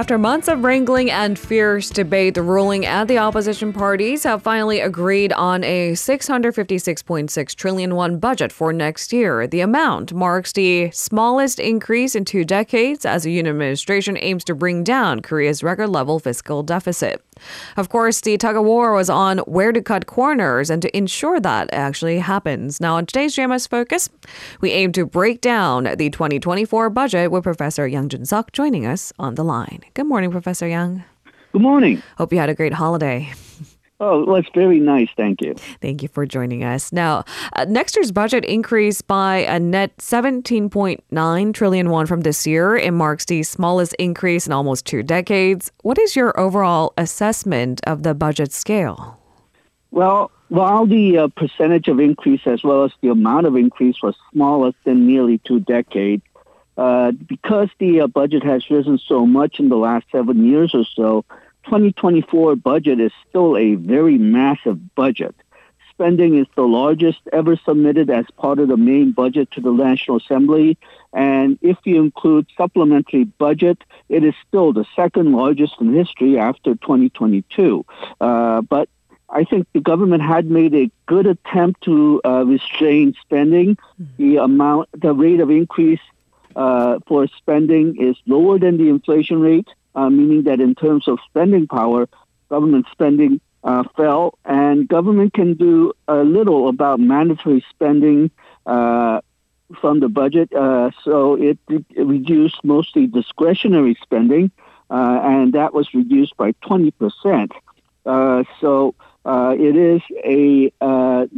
After months of wrangling and fierce debate, the ruling and the opposition parties have finally agreed on a 656.6 trillion won budget for next year. The amount marks the smallest increase in 2 decades as the Yoon administration aims to bring down Korea's record-level fiscal deficit. Of course, the tug-of-war was on where to cut corners and to ensure that actually happens. Now, on today's GMS Focus, we aim to break down the 2024 budget with Professor Yang Jun-seok joining us on the line. Good morning, Professor Yang. Good morning. Hope you had a great holiday. Oh, that's very nice. Thank you. Thank you for joining us. Now, next year's budget increased by a net 17.9 trillion won from this year. It marks the smallest increase in almost 2 decades. What is your overall assessment of the budget scale? Well, while the percentage of increase as well as the amount of increase was smallest in nearly 2 decades, because the budget has risen so much in the last 7 years or so, 2024 budget is still a very massive budget. Spending is the largest ever submitted as part of the main budget to the National Assembly. And if you include supplementary budget, it is still the second largest in history after 2022. But I think the government had made a good attempt to restrain spending. The rate of increase for spending is lower than the inflation rate. Meaning that in terms of spending power, government spending fell, and government can do a little about mandatory spending from the budget. So it reduced mostly discretionary spending, and that was reduced by 20%. So it is a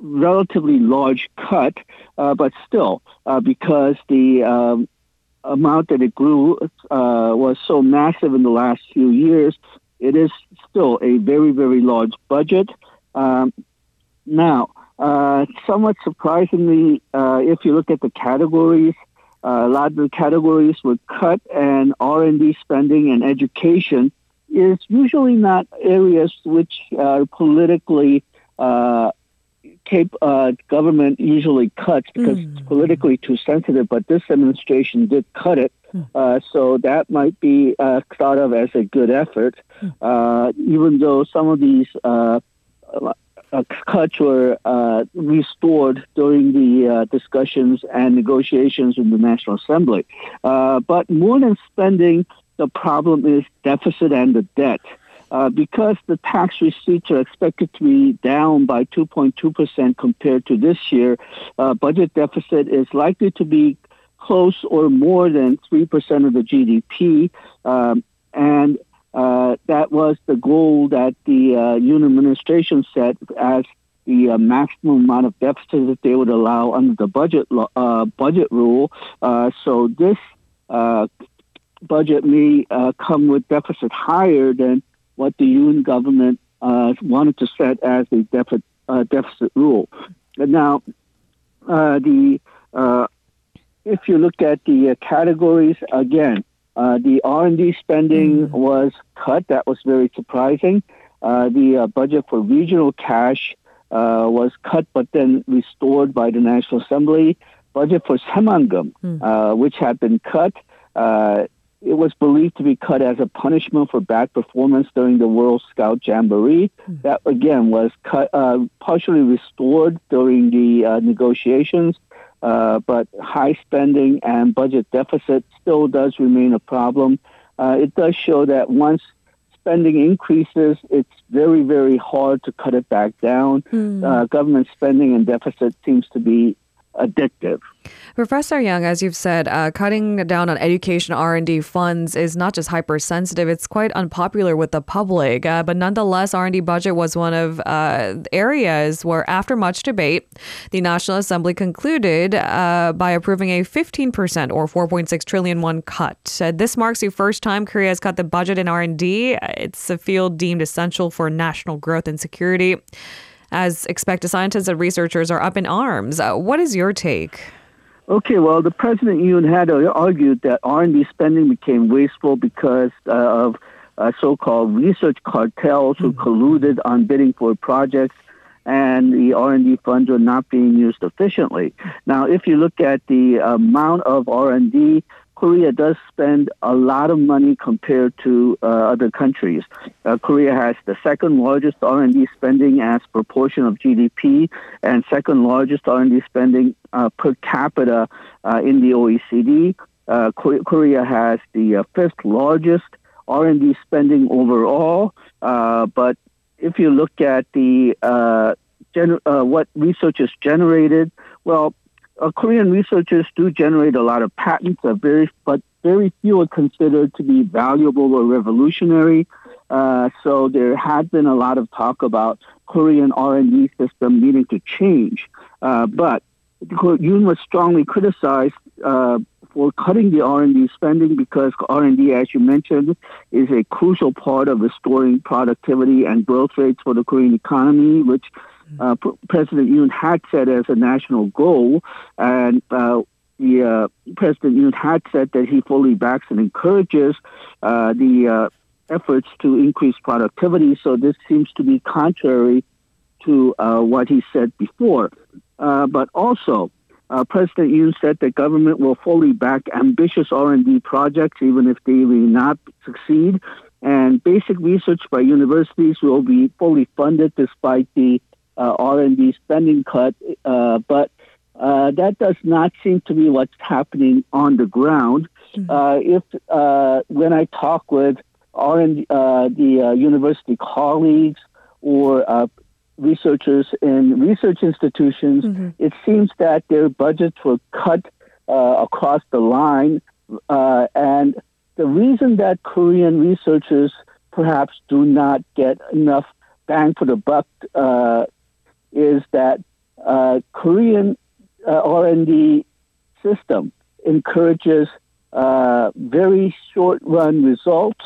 relatively large cut, but still, because the amount that it grew was so massive in the last few years, it is still a very, very large budget. Now, somewhat surprisingly, if you look at the categories, a lot of the categories were cut, and R&D spending and education is usually not areas which are politically government usually cuts because it's politically too sensitive, but this administration did cut it. So that might be thought of as a good effort, even though some of these cuts were restored during the discussions and negotiations in the National Assembly. But more than spending, the problem is deficit and the debt. Because the tax receipts are expected to be down by 2.2% compared to this year, budget deficit is likely to be close or more than 3% of the GDP. And that was the goal that the Yoon administration set as the maximum amount of deficit that they would allow under the budget rule. So this budget may come with deficit higher than what the Yoon government wanted to set as a deficit rule. Now, if you look at the categories, again, the R&D spending was cut. That was very surprising. The budget for regional cash was cut but then restored by the National Assembly. Budget for Semanggum, which had been cut. It was believed to be cut as a punishment for bad performance during the World Scout Jamboree. That, again, was cut, partially restored during the negotiations, but high spending and budget deficit still does remain a problem. It does show that once spending increases, it's very, very hard to cut it back down. Government spending and deficit seems to be addictive. Professor Yang, as you've said, cutting down on education R&D funds is not just hypersensitive, it's quite unpopular with the public. But nonetheless, R&D budget was one of areas where, after much debate, the National Assembly concluded by approving a 15% or 4.6 trillion won cut. This marks the first time Korea has cut the budget in R&D. It's a field deemed essential for national growth and security. As expected, scientists and researchers are up in arms. What is your take? Okay, well, the President Yoon had argued that R&D spending became wasteful because of so-called research cartels who colluded on bidding for projects, and the R&D funds were not being used efficiently. Now, if you look at the amount of R&D Korea does spend a lot of money compared to other countries. Korea has the second largest R&D spending as proportion of GDP and second largest R&D spending per capita in the OECD. Korea has the fifth largest R&D spending overall, but if you look at the what researchers generated, well, Korean researchers do generate a lot of patents, but very few are considered to be valuable or revolutionary. So there had been a lot of talk about Korean R&D system needing to change. But Yoon was strongly criticized for cutting the R&D spending because R&D, as you mentioned, is a crucial part of restoring productivity and growth rates for the Korean economy, which President Yoon had set as a national goal, and President Yoon had said that he fully backs and encourages the efforts to increase productivity, so this seems to be contrary to what he said before. But also, President Yoon said that government will fully back ambitious R&D projects even if they may not succeed, and basic research by universities will be fully funded despite the R&D spending cut, but that does not seem to be what's happening on the ground. Mm-hmm. When I talk with R&D, the university colleagues or researchers in research institutions, mm-hmm. it seems that their budgets were cut across the line, and the reason that Korean researchers perhaps do not get enough bang for the buck is that Korean R&D system encourages very short-run results.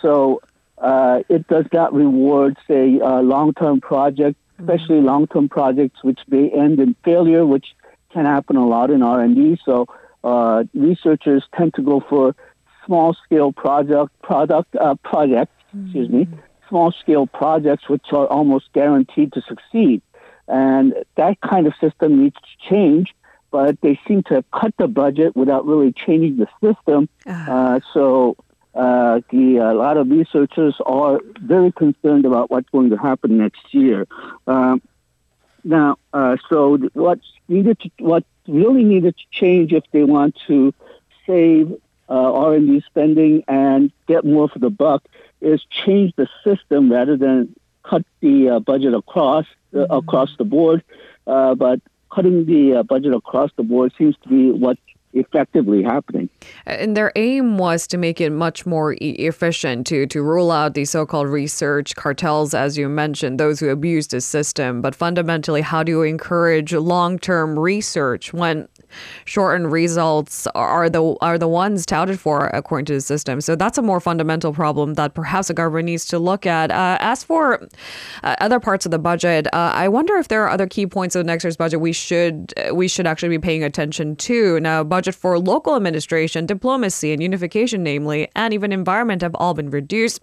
So it does not reward, say, long-term projects, especially mm-hmm. long-term projects which may end in failure, which can happen a lot in R&D. So researchers tend to go for small-scale projects. Mm-hmm. Excuse me. Small-scale projects which are almost guaranteed to succeed. And that kind of system needs to change, but they seem to have cut the budget without really changing the system. So a lot of researchers are very concerned about what's going to happen next year. So what really needed to change if they want to save R&D spending and get more for the buck is change the system rather than cut the budget across the board. But cutting the budget across the board seems to be what's effectively happening. And their aim was to make it much more efficient, to rule out the so-called research cartels, as you mentioned, those who abuse the system. But fundamentally, how do you encourage long-term research when shortened results are the ones touted for according to the system? So that's a more fundamental problem that perhaps the government needs to look at. As for other parts of the budget, I wonder if there are other key points of next year's budget we should actually be paying attention to. Now, budget for local administration, diplomacy, and unification, namely, and even environment have all been reduced.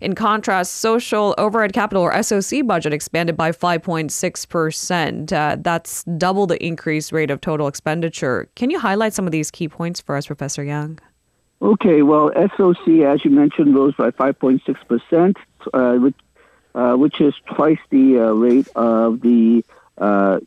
In contrast, social overhead capital or SOC budget expanded by 5.6%. That's double the increased rate of total expenditure. Can you highlight some of these key points for us, Professor Yang? Okay, well, SOC, as you mentioned, rose by 5.6%, which is twice the rate of the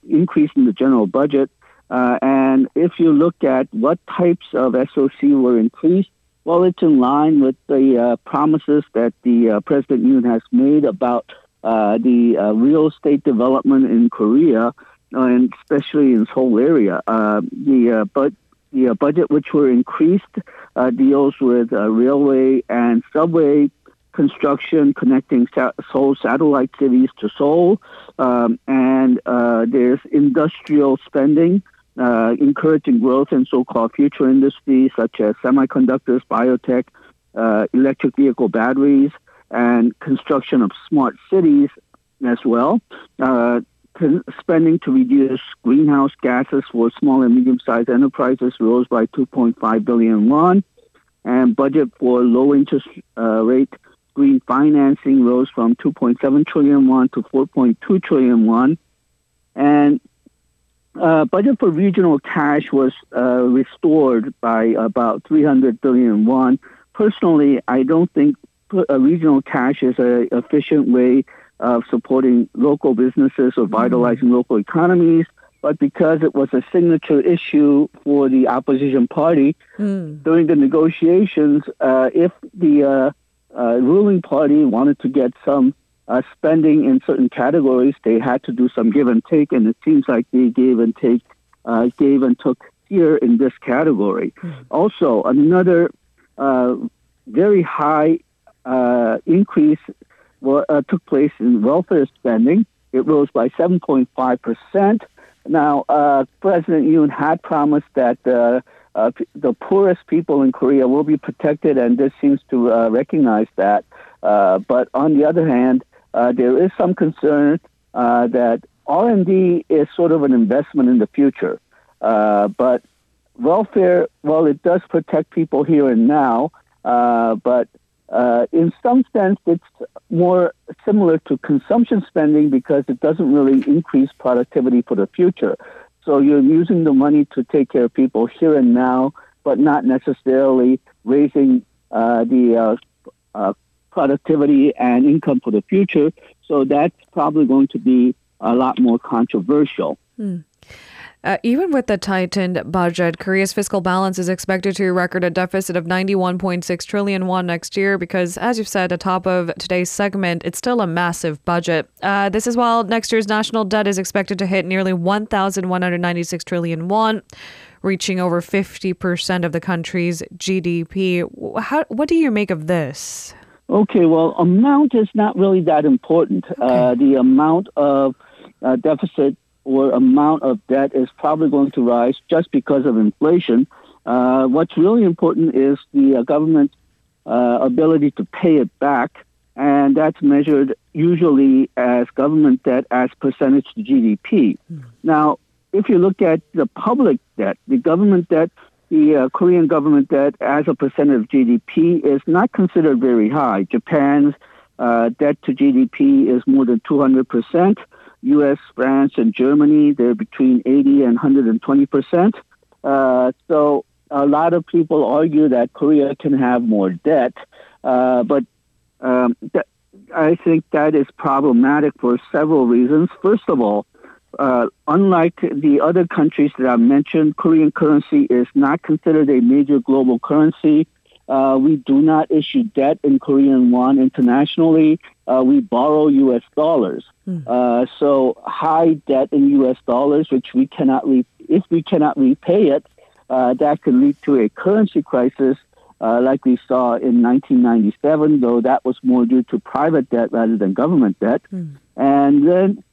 increase in the general budget. And if you look at what types of SOC were increased, well, it's in line with the promises that the President Yoon has made about the real estate development in Korea, and especially in Seoul area. The budget which were increased deals with railway and subway construction connecting Seoul satellite cities to Seoul, and there's industrial spending encouraging growth in so-called future industries such as semiconductors, biotech, electric vehicle batteries, and construction of smart cities as well. Spending to reduce greenhouse gases for small and medium-sized enterprises rose by 2.5 billion won, and budget for low-interest rate green financing rose from 2.7 trillion won to 4.2 trillion won, and Budget for regional cash was restored by about 300 billion won. Personally, I don't think regional cash is an efficient way of supporting local businesses or vitalizing local economies. But because it was a signature issue for the opposition party during the negotiations, if the ruling party wanted to get some spending in certain categories, they had to do some give and take, and it seems like they gave and took here in this category. Also, another very high increase took place in welfare spending. It rose by 7.5%. Now, President Yoon had promised that the poorest people in Korea will be protected, and this seems to recognize that. But on the other hand, there is some concern that R&D is sort of an investment in the future. But welfare, well, it does protect people here and now, but in some sense, it's more similar to consumption spending because it doesn't really increase productivity for the future. So you're using the money to take care of people here and now, but not necessarily raising the productivity and income for the future. So that's probably going to be a lot more controversial. Even with the tightened budget, Korea's fiscal balance is expected to record a deficit of 91.6 trillion won next year because, as you've said at the top of today's segment, it's still a massive budget. This is while next year's national debt is expected to hit nearly 1,196 trillion won, reaching over 50% of the country's GDP. What do you make of this? Okay, well, amount is not really that important. Okay. The amount of deficit or amount of debt is probably going to rise just because of inflation. What's really important is the government's ability to pay it back, and that's measured usually as government debt as percentage to GDP. Now, if you look at the public debt, the government debt, the Korean government debt as a percent of GDP is not considered very high. Japan's debt to GDP is more than 200%. U.S., France, and Germany, they're between 80 and 120%. So a lot of people argue that Korea can have more debt, but I think that is problematic for several reasons. First of all, unlike the other countries that I mentioned, Korean currency is not considered a major global currency. We do not issue debt in Korean won internationally. We borrow U.S. dollars. So high debt in U.S. dollars, which we cannot if we cannot repay it, that could lead to a currency crisis like we saw in 1997, though that was more due to private debt rather than government debt. And then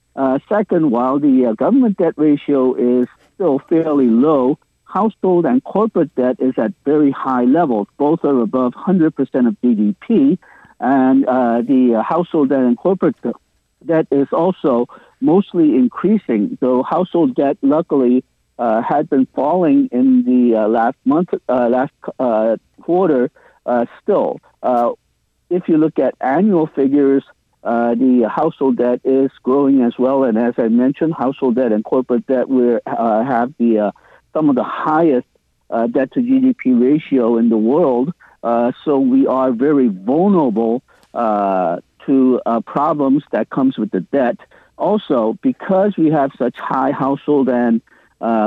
second, while the government debt ratio is still fairly low, household and corporate debt is at very high levels. Both are above 100% of GDP, and the household debt and corporate debt is also mostly increasing, though household debt, luckily, had been falling in the last quarter still. If you look at annual figures, the household debt is growing as well, and as I mentioned, household debt and corporate debt will have the some of the highest debt to GDP ratio in the world. So we are very vulnerable to problems that comes with the debt. Also, because we have such high household and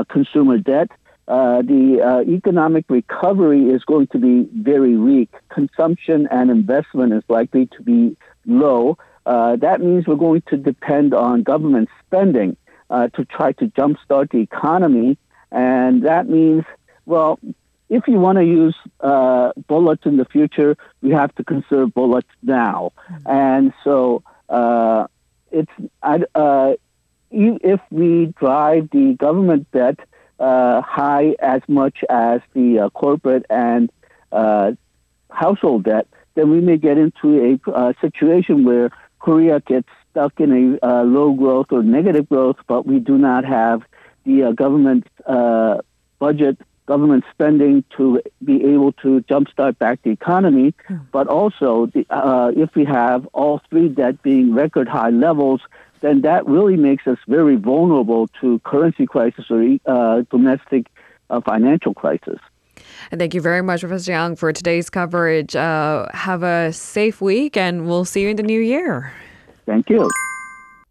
consumer debt, the economic recovery is going to be very weak. Consumption and investment is likely to be low. That means we're going to depend on government spending to try to jumpstart the economy. And that means, well, if you want to use bullets in the future, we have to conserve bullets now. And so if we drive the government debt high as much as the corporate and household debt, then we may get into a situation where Korea gets stuck in a low growth or negative growth, but we do not have the government budget, government spending to be able to jumpstart back the economy. But also, if we have all three debt being record high levels, then that really makes us very vulnerable to currency crisis or domestic financial crisis. And thank you very much, Professor Yang, for today's coverage. Have a safe week, and we'll see you in the new year. Thank you.